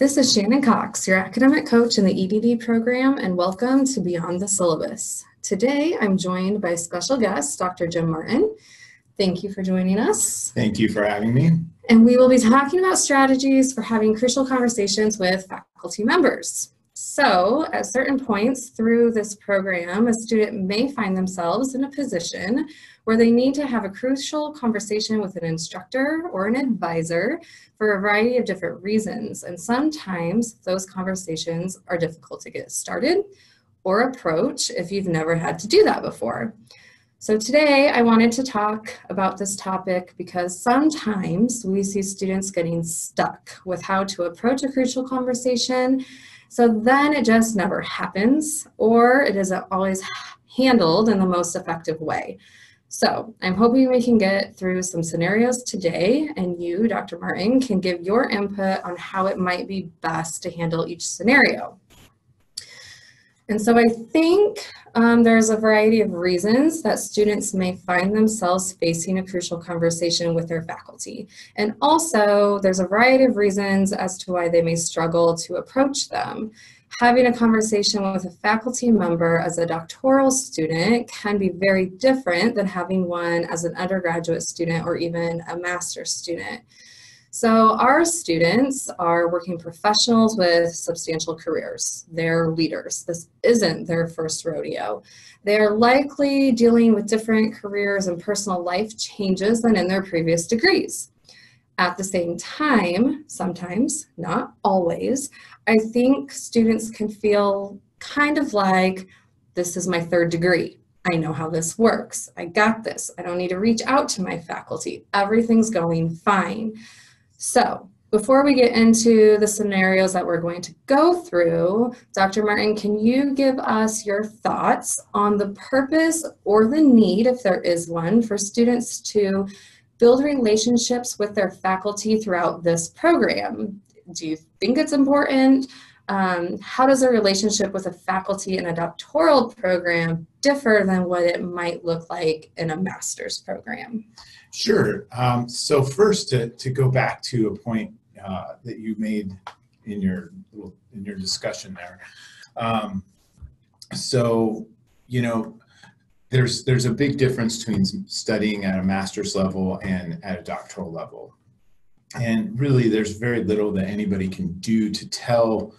This is Shannon Cox, your academic coach in the EDD program, and welcome to Beyond the Syllabus. Today, I'm joined by special guest, Dr. Jim Martin. Thank you for joining us. Thank you for having me. And we will be talking about strategies for having crucial conversations with faculty members. So, at certain points through this program, a student may find themselves in a position where they need to have a crucial conversation with an instructor or an advisor for a variety of different reasons. And sometimes those conversations are difficult to get started or approach if you've never had to do that before. So today I wanted to talk about this topic because sometimes we see students getting stuck with how to approach a crucial conversation, so then it just never happens, or it isn't always handled in the most effective way. So I'm hoping we can get through some scenarios today, and you, Dr. Martin, can give your input on how it might be best to handle each scenario. And so I think there's a variety of reasons that students may find themselves facing a crucial conversation with their faculty. And also there's a variety of reasons as to why they may struggle to approach them. Having a conversation with a faculty member as a doctoral student can be very different than having one as an undergraduate student or even a master's student. So our students are working professionals with substantial careers. They're leaders. This isn't their first rodeo. They're likely dealing with different careers and personal life changes than in their previous degrees. At the same time, sometimes, not always, I think students can feel kind of like, this is my third degree. I know how this works. I got this. I don't need to reach out to my faculty. Everything's going fine. So before we get into the scenarios that we're going to go through, Dr. Martin, can you give us your thoughts on the purpose or the need, if there is one, for students to build relationships with their faculty throughout this program? Do you think it's important? How does a relationship with a faculty in a doctoral program differ than what it might look like in a master's program? Sure. So first, to go back to a point that you made in your discussion there. So, you know, there's a big difference between studying at a master's level and at a doctoral level. And really, there's very little that anybody can do to tell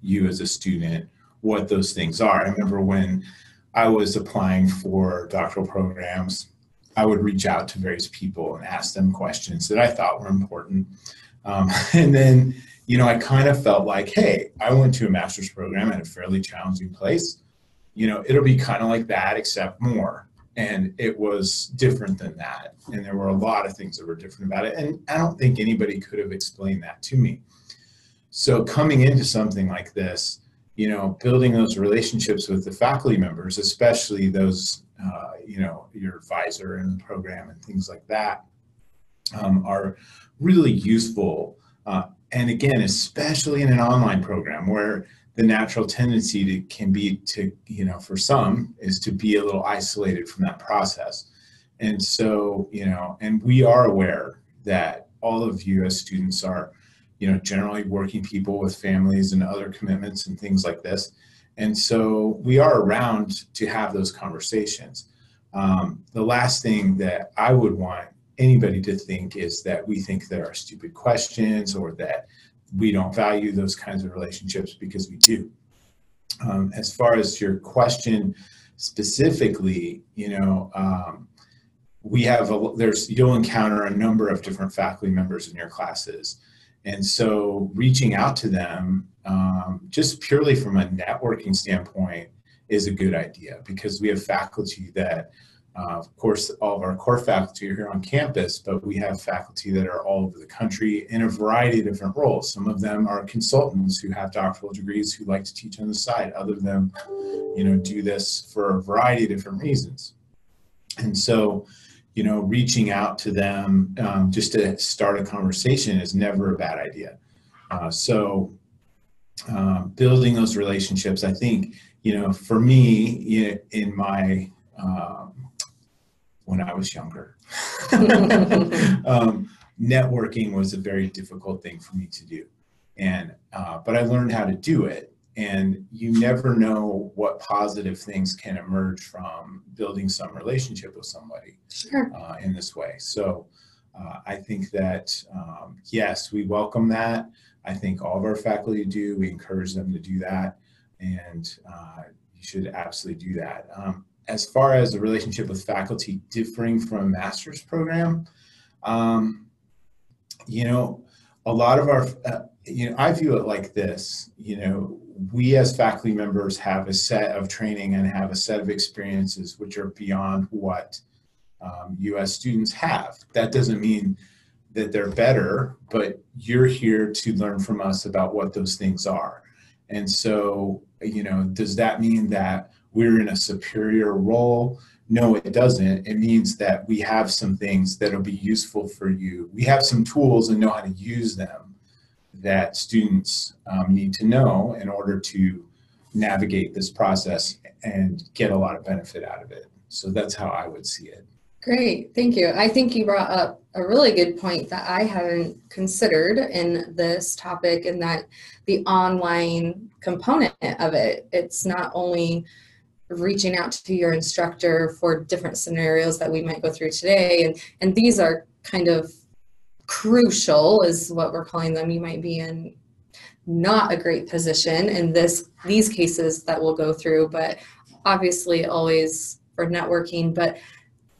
you as a student what those things are. I remember when I was applying for doctoral programs, I would reach out to various people and ask them questions that I thought were important. And then, you know, I kind of felt like, hey, I went to a master's program at a fairly challenging place. You know, it'll be kind of like that, except more. And it was different than that. And there were a lot of things that were different about it. And I don't think anybody could have explained that to me. So coming into something like this, you know, building those relationships with the faculty members, especially those, you know, your advisor in the program and things like that, are really useful. And again, especially in an online program where the natural tendency for some, is to be a little isolated from that process. And so, you know, and we are aware that all of you as students are, you know, generally working people with families and other commitments and things like this. And so we are around to have those conversations. The last thing that I would want anybody to think is that we think there are stupid questions or that we don't value those kinds of relationships, because we do. As far as your question specifically, you know, you'll encounter a number of different faculty members in your classes. And so reaching out to them, just purely from a networking standpoint, is a good idea, because we have faculty that, of course, all of our core faculty are here on campus, but we have faculty that are all over the country in a variety of different roles. Some of them are consultants who have doctoral degrees who like to teach on the side. Other of them, you know, do this for a variety of different reasons. And so, you know, reaching out to them just to start a conversation is never a bad idea. Building those relationships, I think, you know, for me, you know, in my when I was younger, networking was a very difficult thing for me to do. And but I learned how to do it. And you never know what positive things can emerge from building some relationship with somebody in this way. So I think that, yes, we welcome that. I think all of our faculty do. We encourage them to do that. And you should absolutely do that. As far as the relationship with faculty differing from a master's program, you know, a lot of our, you know, I view it like this, you know, we as faculty members have a set of training and have a set of experiences which are beyond what US students have. That doesn't mean that they're better, but you're here to learn from us about what those things are. And so, you know, does that mean that we're in a superior role? No, it doesn't. It means that we have some things that'll be useful for you. We have some tools and know how to use them that students need to know in order to navigate this process and get a lot of benefit out of it. So that's how I would see it. Great, thank you. I think you brought up a really good point that I haven't considered in this topic, and that the online component of it, it's not only reaching out to your instructor for different scenarios that we might go through today, and these are kind of crucial is what we're calling them. You might be in not a great position in these cases that we'll go through, but obviously always for networking, but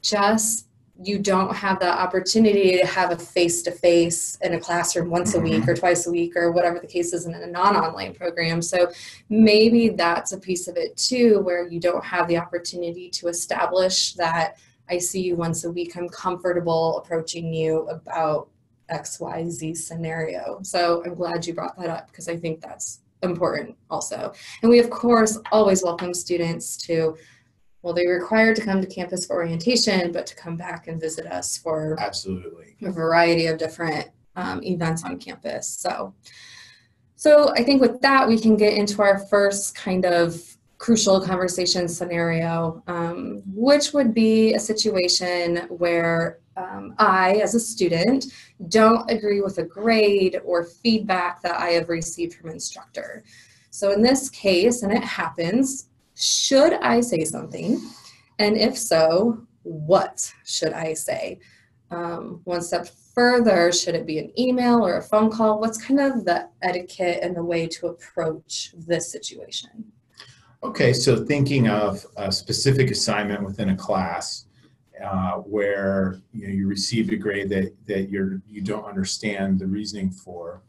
just you don't have the opportunity to have a face-to-face in a classroom once a week or twice a week or whatever the case is in a non-online program. So maybe that's a piece of it too, where you don't have the opportunity to establish that I see you once a week, I'm comfortable approaching you about XYZ scenario. So I'm glad you brought that up because I think that's important also. And we of course always welcome students to, well, they're required to come to campus for orientation, but to come back and visit us for absolutely a variety of different events on campus. So I think with that, we can get into our first kind of crucial conversation scenario, which would be a situation where I, as a student, don't agree with a grade or feedback that I have received from an instructor. So in this case, and it happens, should I say something? And if so, what should I say? One step further, should it be an email or a phone call? What's kind of the etiquette and the way to approach this situation? Okay, so thinking of a specific assignment within a class where you received a grade that you don't understand the reasoning for,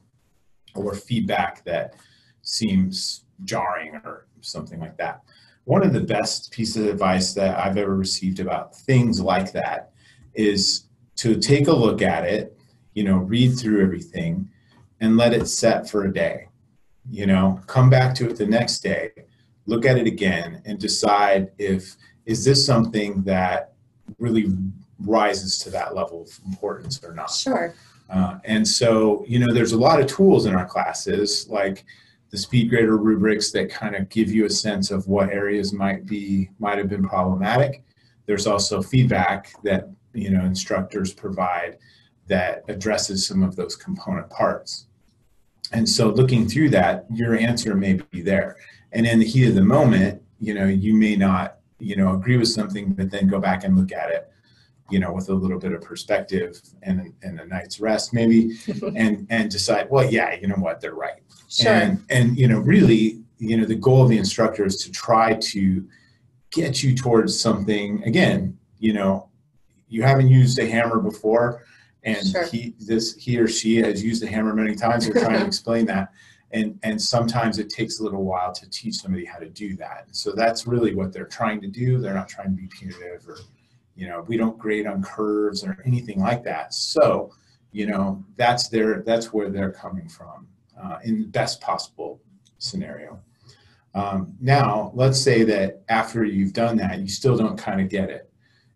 or feedback that seems jarring or something like that. One of the best pieces of advice that I've ever received about things like that is to take a look at it, you know, read through everything and let it set for a day, you know, come back to it the next day, look at it again and decide is this something that really rises to that level of importance or not. Sure. And so, you know, there's a lot of tools in our classes like the speed grader rubrics that kind of give you a sense of what areas might have been problematic. There's also feedback that, you know, instructors provide that addresses some of those component parts. And so looking through that, your answer may be there. And in the heat of the moment, you know, you may not, you know, agree with something, but then go back and look at it, you know, with a little bit of perspective and a night's rest maybe, and decide, well, yeah, you know what, they're right. Sure. And you know, really, you know, the goal of the instructor is to try to get you towards something. Again, you know, you haven't used a hammer before, and sure, he or she has used the hammer many times. They're trying to explain that, and sometimes it takes a little while to teach somebody how to do that. So that's really what they're trying to do. They're not trying to be punitive, or, you know, we don't grade on curves or anything like that. So, you know, that's where they're coming from. In the best possible scenario. Now, let's say that after you've done that, you still don't kind of get it.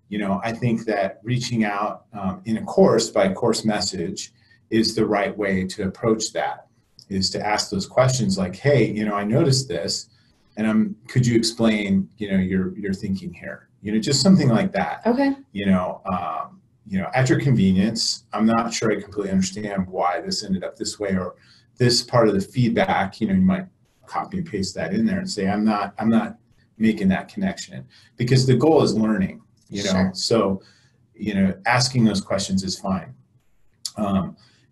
You know, I think that reaching out in a course by course message is the right way to approach that, is to ask those questions like, hey, you know, I noticed this, and could you explain, you know, your thinking here? You know, just something like that. Okay. You know, you know, at your convenience. I'm not sure I completely understand why this ended up this way, or this part of the feedback, you know, you might copy and paste that in there and say, I'm not making that connection, because the goal is learning, you know. Sure. So, you know, asking those questions is fine.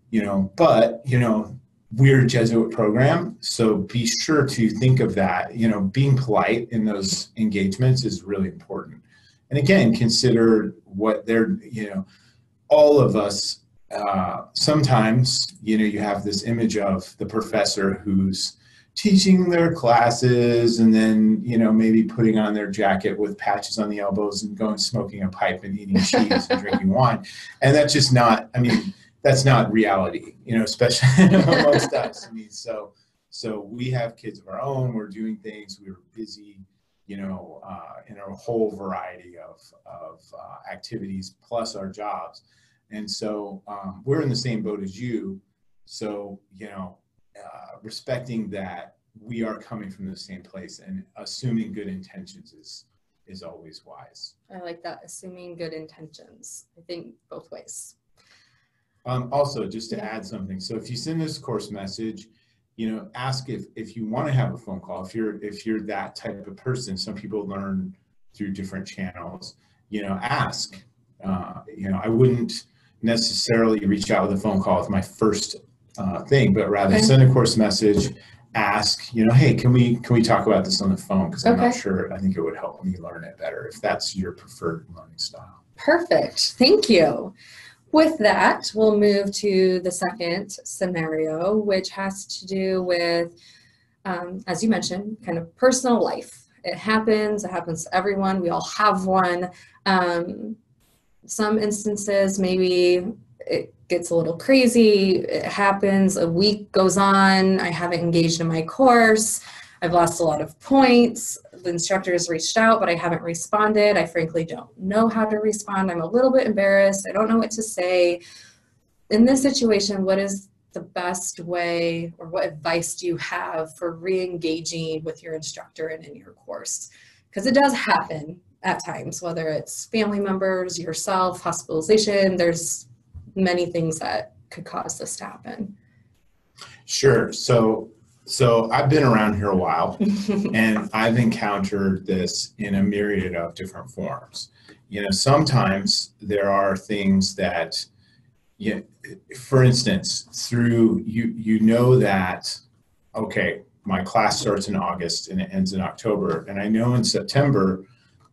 You know, but, you know, we're a Jesuit program, so be sure to think of that. You know, being polite in those engagements is really important. And again, consider what they're, you know, all of us, sometimes, you know, you have this image of the professor who's teaching their classes and then, you know, maybe putting on their jacket with patches on the elbows and going smoking a pipe and eating cheese and drinking wine. And that's just not, I mean, that's not reality, you know, especially amongst us. I mean, so we have kids of our own, we're doing things, we're busy, you know, in a whole variety of activities, plus our jobs. And so we're in the same boat as you. So, you know, respecting that we are coming from the same place and assuming good intentions is always wise. I like that, assuming good intentions. I think both ways. Also, just to add something. So if you send this course message, you know, ask if you want to have a phone call, if you're that type of person. Some people learn through different channels, you know, ask, you know, I wouldn't necessarily reach out with a phone call with my first thing, but rather send a course message, ask, you know, hey, can we talk about this on the phone? Because I'm not sure, I think it would help me learn it better if that's your preferred learning style. Perfect, thank you. With that, we'll move to the second scenario, which has to do with, as you mentioned, kind of personal life. It happens to everyone, we all have one. Some instances, maybe it gets a little crazy, it happens, a week goes on, I haven't engaged in my course, I've lost a lot of points, the instructor has reached out, but I haven't responded. I frankly don't know how to respond. I'm a little bit embarrassed. I don't know what to say. In this situation, what is the best way, or what advice do you have for re-engaging with your instructor and in your course? Because it does happen at times, whether it's family members, yourself, hospitalization, there's many things that could cause this to happen. Sure. So I've been around here a while, and I've encountered this in a myriad of different forms. You know, sometimes there are things that, you know, for instance, through, you know that, okay, my class starts in August and it ends in October, and I know in September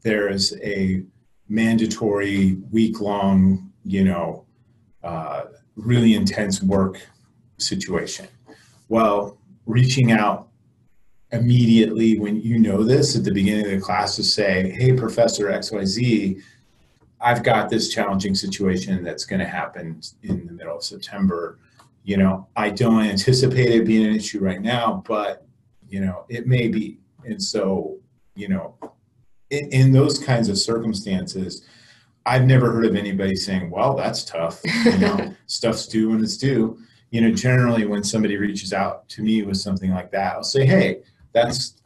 there is a mandatory week-long, you know, really intense work situation. Well, reaching out immediately when you know this at the beginning of the class to say, hey, Professor XYZ, I've got this challenging situation that's going to happen in the middle of September. You know, I don't anticipate it being an issue right now, but, you know, it may be. And so, you know, in those kinds of circumstances, I've never heard of anybody saying, well, that's tough, you know, stuff's due when it's due. You know, generally when somebody reaches out to me with something like that, I'll say, hey,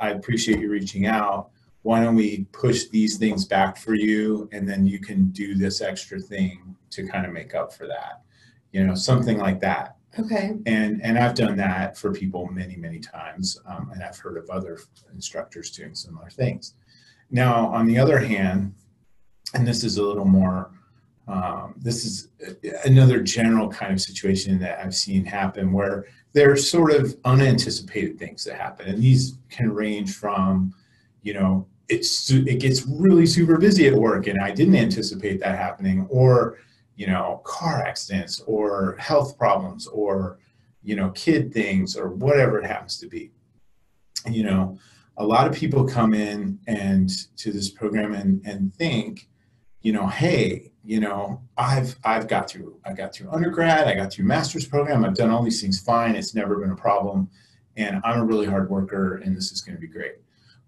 I appreciate you reaching out. Why don't we push these things back for you? And then you can do this extra thing to kind of make up for that, you know, something like that. Okay. And I've done that for people many, many times. And I've heard of other instructors doing similar things. Now, on the other hand, and this is a little more, this is another general kind of situation that I've seen happen, where there are sort of unanticipated things that happen. And these can range from, you know, it gets really super busy at work and I didn't anticipate that happening, or, you know, car accidents or health problems or, you know, kid things or whatever it happens to be. You know, a lot of people come in and to this program and think, you know, hey, you know, I got through undergrad, I got through master's program, I've done all these things fine, it's never been a problem, and I'm a really hard worker, and this is going to be great.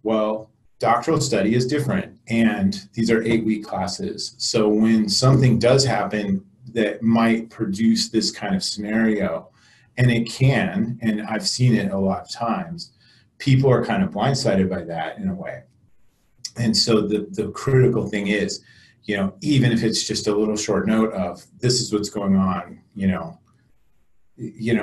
Well, doctoral study is different, and these are 8-week classes. So when something does happen that might produce this kind of scenario, and it can, and I've seen it a lot of times, people are kind of blindsided by that in a way. And so the critical thing is, you know, even if it's just a little short note of this is what's going on, you know,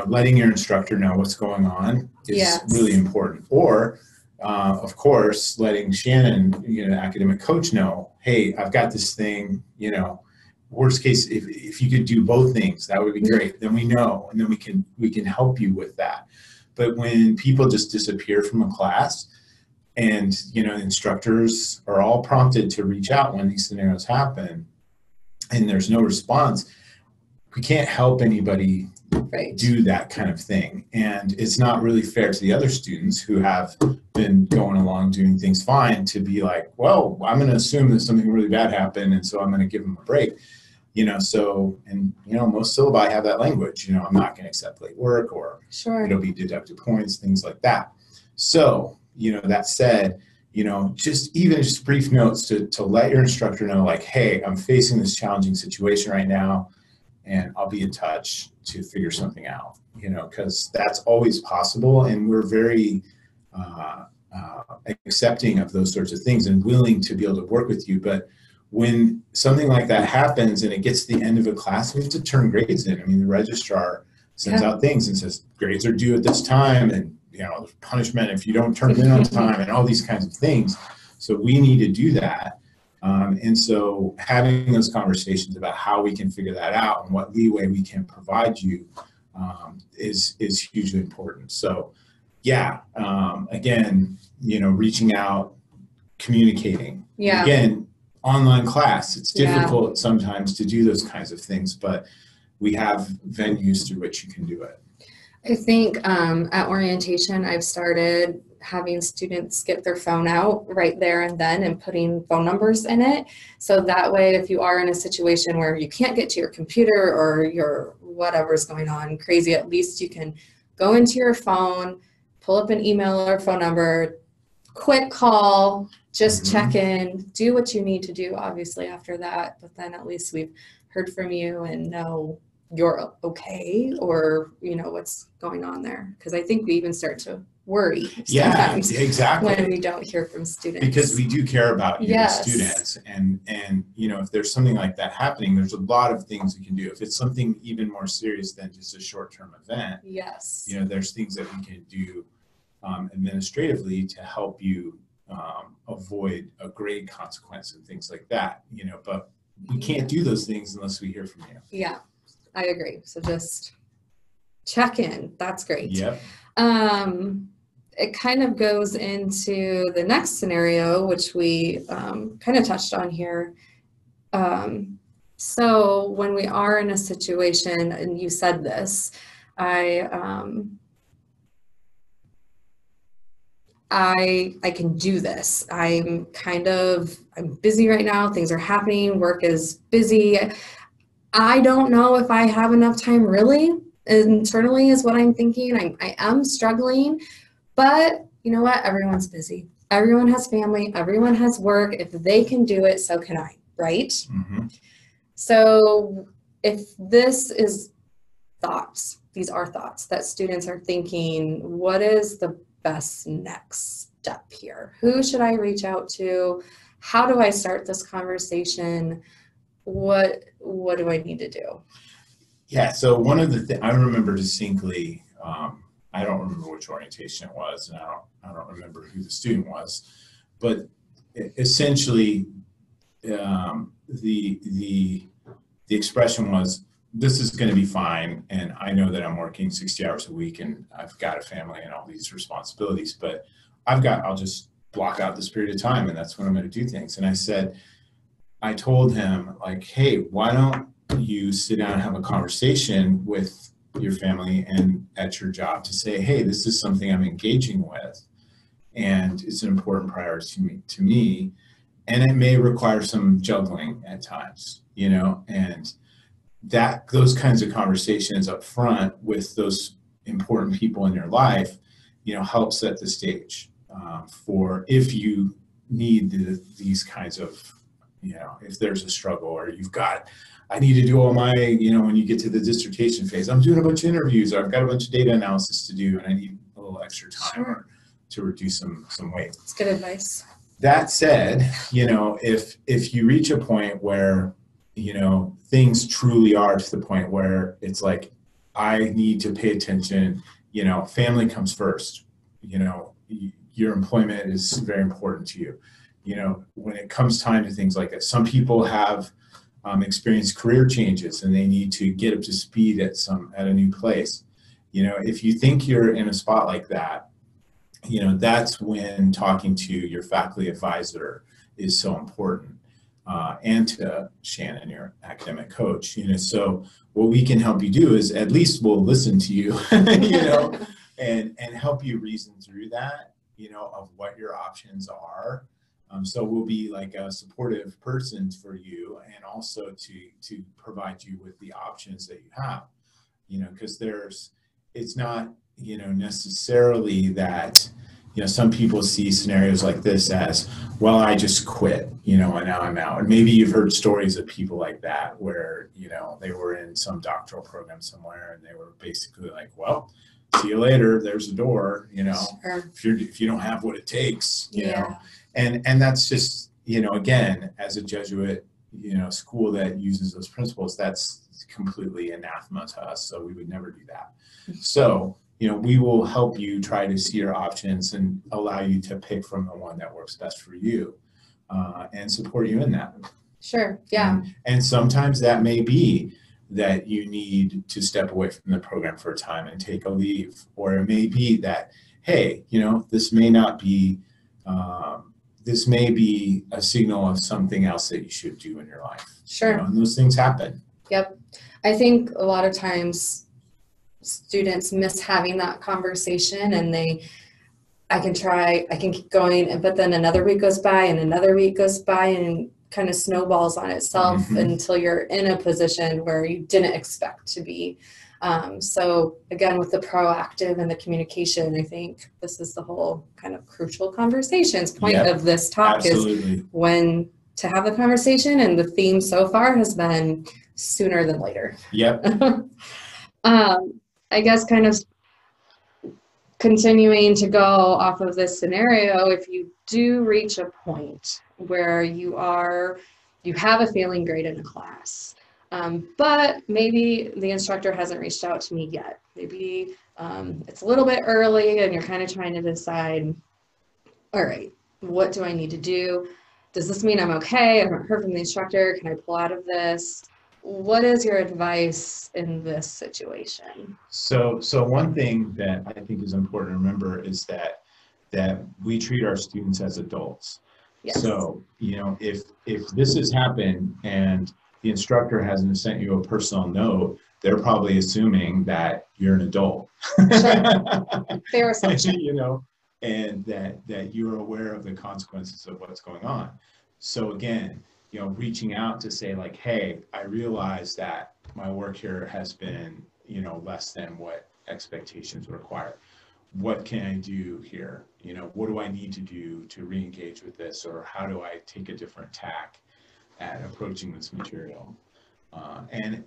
letting your instructor know what's going on is really important. Or, of course, letting Shannon, you know, academic coach, know, hey, I've got this thing, you know, worst case, if you could do both things, that would be great. Then we know, and then we can help you with that. But when people just disappear from a class, and, you know, instructors are all prompted to reach out when these scenarios happen, and there's no response, we can't help anybody do that kind of thing. And it's not really fair to the other students who have been going along doing things fine to be like, well, I'm going to assume that something really bad happened, and so I'm going to give them a break. You know, so, and, you know, most syllabi have that language, you know, I'm not going to accept late work, or it'll be deducted points, things like that. So, you know, that said, you know, just even just brief notes to let your instructor know, like, hey, I'm facing this challenging situation right now, and I'll be in touch to figure something out, you know, because that's always possible. And we're very accepting of those sorts of things and willing to be able to work with you. But when something like that happens and it gets to the end of a class, we have to turn grades in. I mean, the registrar sends out things and says, grades are due at this time, and, you know, there's punishment if you don't turn them in on time, and all these kinds of things. So we need to do that. And so having those conversations about how we can figure that out and what leeway we can provide you is hugely important. So, yeah, again, you know, reaching out, communicating. Yeah. Again, online class, it's difficult sometimes to do those kinds of things, but we have venues through which you can do it. I think at orientation, I've started having students get their phone out right there and then and putting phone numbers in it. So that way, if you are in a situation where you can't get to your computer or your whatever's going on crazy, at least you can go into your phone, pull up an email or phone number, quick call, just check in, do what you need to do, obviously, after that. But then at least we've heard from you and know you're okay, or, you know, what's going on there. Because I think we even start to worry sometimes when we don't hear from students. Because we do care about you as students. And, you know, if there's something like that happening, there's a lot of things we can do. If it's something even more serious than just a short-term event, you know, there's things that we can do administratively to help you avoid a grade consequence and things like that, you know, but we can't do those things unless we hear from you. Yeah. I agree. So just check in. That's great. Yep. It kind of goes into the next scenario, which we kind of touched on here. So when we are in a situation, and you said this, I can do this. I'm busy right now. Things are happening. Work is busy. I don't know if I have enough time, really, internally is what I'm thinking. I am struggling, but you know what? Everyone's busy. Everyone has family. Everyone has work. If they can do it, so can I, right? So if this is thoughts, these are thoughts that students are thinking, what is the best next step here? Who should I reach out to? How do I start this conversation? What do I need to do? Yeah, so one of the things I remember distinctly, I don't remember which orientation it was, and I don't remember who the student was, but essentially the expression was, this is going to be fine, and I know that I'm working 60 hours a week, and I've got a family and all these responsibilities, but I'll just block out this period of time, and that's when I'm going to do things. And I told him, like, hey, why don't you sit down and have a conversation with your family and at your job to say, hey, this is something I'm engaging with, and it's an important priority to me, and it may require some juggling at times, you know, and that those kinds of conversations up front with those important people in your life, you know, help set the stage for if you need these kinds of, you know, if there's a struggle, or you've got, I need to do all my, you know, when you get to the dissertation phase, I'm doing a bunch of interviews, or I've got a bunch of data analysis to do, and I need a little extra time to reduce some weight. That's good advice. That said, if you reach a point where, things truly are to the point where it's like, I need to pay attention, family comes first, your employment is very important to you. When it comes time to things like that, some people have experienced career changes and they need to get up to speed at a new place. If you think you're in a spot like that, that's when talking to your faculty advisor is so important, and to Shannon, your academic coach. So what we can help you do is at least we'll listen to you, and help you reason through that, of what your options are. So we'll be like a supportive person for you, and also to provide you with the options that you have, because it's not, necessarily that, some people see scenarios like this as, well, I just quit, and now I'm out. And maybe you've heard stories of people like that where, they were in some doctoral program somewhere and they were basically like, well, see you later, there's a door, sure. If you don't have what it takes, you know, and that's just, again, as a Jesuit, school that uses those principles, that's completely anathema to us. So we would never do that. So, we will help you try to see your options and allow you to pick from the one that works best for you, and support you in that. Sure, yeah. And sometimes that may be that you need to step away from the program for a time and take a leave, or it may be that, hey, this may not be, this may be a signal of something else that you should do in your life. Sure. And those things happen. Yep. I think a lot of times students miss having that conversation, and I can keep going, but then another week goes by and another week goes by, and kind of snowballs on itself until you're in a position where you didn't expect to be. So again, with the proactive and the communication, I think this is the whole kind of crucial conversations point of this talk. Absolutely. Is when to have the conversation, and the theme so far has been sooner than later. Yep. I guess kind of continuing to go off of this scenario, if you do reach a point where you have a failing grade in a class, but maybe the instructor hasn't reached out to me yet. Maybe it's a little bit early and you're kind of trying to decide, all right, what do I need to do? Does this mean I'm okay? I haven't heard from the instructor. Can I pull out of this? What is your advice in this situation? So one thing that I think is important to remember is that we treat our students as adults. Yes. So, if this has happened and the instructor hasn't sent you a personal note, they're probably assuming that you're an adult. Sure. Fair assumption. And that you're aware of the consequences of what's going on. So again, reaching out to say like, hey, I realize that my work here has been, less than what expectations require. What can I do here? What do I need to do to re-engage with this? Or how do I take a different tack at approaching this material? And,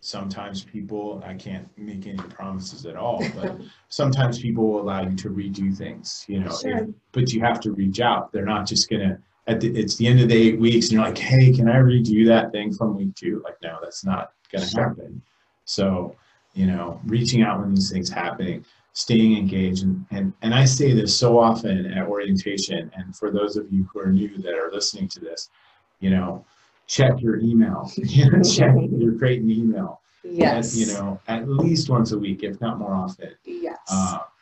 sometimes people, I can't make any promises at all, but sometimes people will allow you to redo things, sure. But you have to reach out. They're not just going to, it's the end of the 8 weeks and you're like, hey, can I redo that thing from week 2? Like, no, that's not going to happen. So, reaching out when these things happening, staying engaged. And I say this so often at orientation, and for those of you who are new that are listening to this, check your email, check your Creighton email. Yes. At least once a week, if not more often. Yes.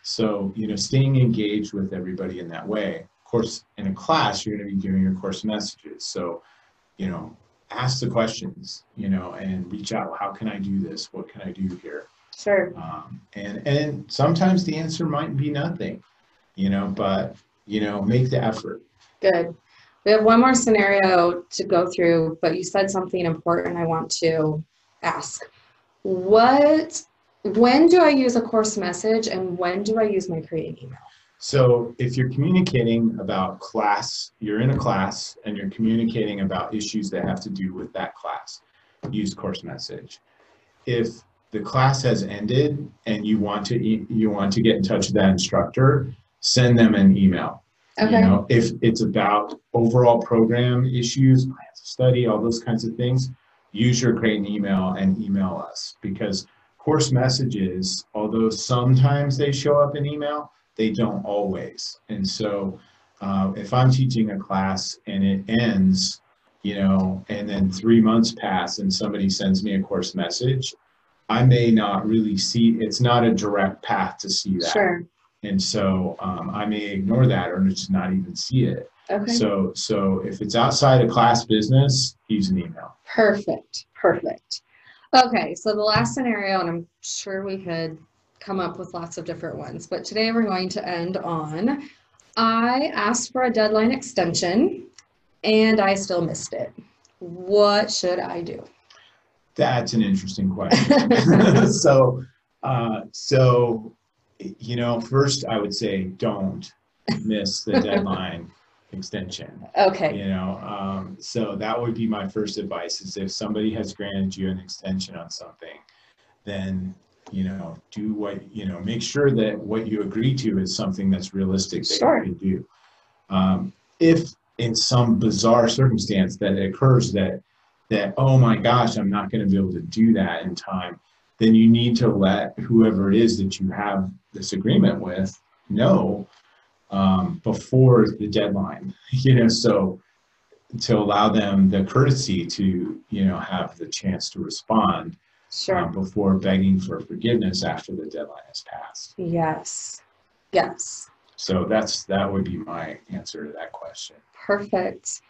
So, staying engaged with everybody in that way. Course, in a class, you're going to be doing your course messages. So, ask the questions, and reach out. How can I do this? What can I do here? Sure. And sometimes the answer might be nothing, but, make the effort. Good. We have one more scenario to go through, but you said something important I want to ask. When do I use a course message, and when do I use my Creighton email? So if you're communicating about class, you're in a class and you're communicating about issues that have to do with that class, use course message. If the class has ended and you want to get in touch with that instructor, send them an email. Okay. You know, if it's about overall program issues, plans of study, all those kinds of things, use your Creighton email and email us, because course messages, although sometimes they show up in email, they don't always. And so if I'm teaching a class and it ends, you know, and then 3 months pass and somebody sends me a course message, I may not really see, it's not a direct path to see that. Sure. And so I may ignore that or just not even see it. Okay. So if it's outside of class business, use an email. Perfect, perfect. Okay, so the last scenario, and I'm sure we could come up with lots of different ones, but today we're going to end on, I asked for a deadline extension and I still missed it. What should I do? That's an interesting question. So, you know, first I would say don't miss the deadline extension. Okay. You know, so that would be my first advice, is if somebody has granted you an extension on something, then, you know, do what, you know, make sure that what you agree to is something that's realistic that sure. you can do. If in some bizarre circumstance that occurs that, oh my gosh, I'm not going to be able to do that in time, then you need to let whoever it is that you have this agreement with know before the deadline, you know, so to allow them the courtesy to, you know, have the chance to respond sure. Before begging for forgiveness after the deadline has passed. Yes. Yes. So that would be my answer to that question. Perfect.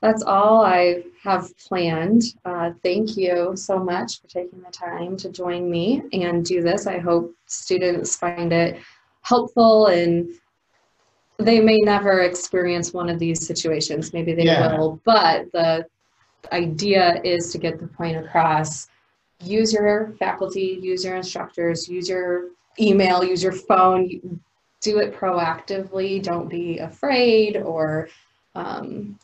That's all I have planned. Thank you so much for taking the time to join me and do this. I hope students find it helpful, and they may never experience one of these situations. Maybe they yeah. will, but the idea is to get the point across. Use your faculty, use your instructors, use your email, use your phone. Do it proactively. Don't be afraid or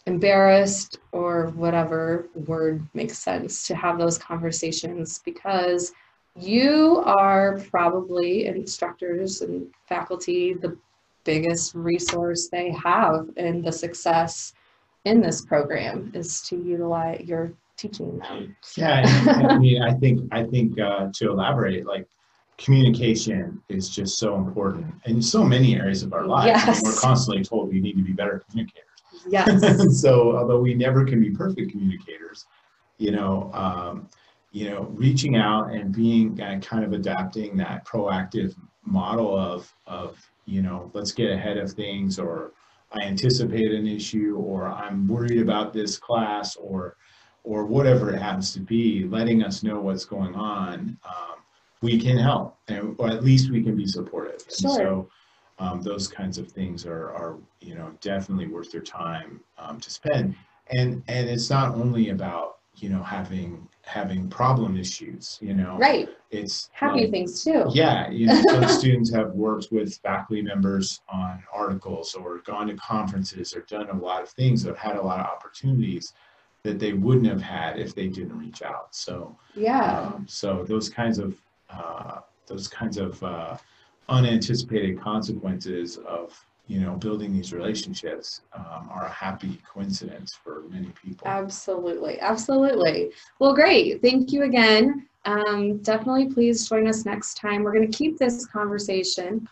embarrassed or whatever word makes sense to have those conversations, because you are probably, instructors and faculty, the biggest resource they have in the success in this program is to utilize your teaching them. Yeah, I mean, I think to elaborate, like, communication is just so important in so many areas of our lives. Yes. We're constantly told we need to be better communicators. Yes. So although we never can be perfect communicators, you know, reaching out and being kind of adapting that proactive model of, you know, let's get ahead of things, or I anticipate an issue, or I'm worried about this class, or whatever it happens to be, letting us know what's going on. We can help, or at least we can be supportive. Sure. And so those kinds of things are, you know, definitely worth your time to spend. And it's not only about, you know, having problem issues, you know. Right. It's happy things too. Yeah. You know, some students have worked with faculty members on articles, or gone to conferences, or done a lot of things, or had a lot of opportunities that they wouldn't have had if they didn't reach out. So yeah. So those kinds of unanticipated consequences of, you know, building these relationships are a happy coincidence for many people. Absolutely. Absolutely. Well, great. Thank you again. Definitely please join us next time. We're going to keep this conversation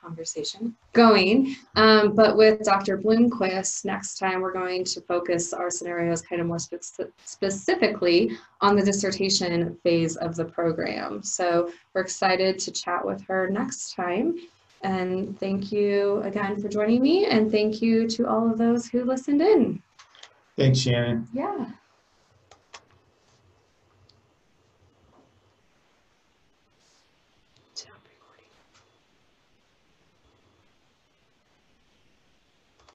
going, but with Dr. Bloomquist next time, we're going to focus our scenarios kind of more specifically on the dissertation phase of the program. So we're excited to chat with her next time. And thank you again for joining me, and thank you to all of those who listened in. Thanks, Shannon. Yeah.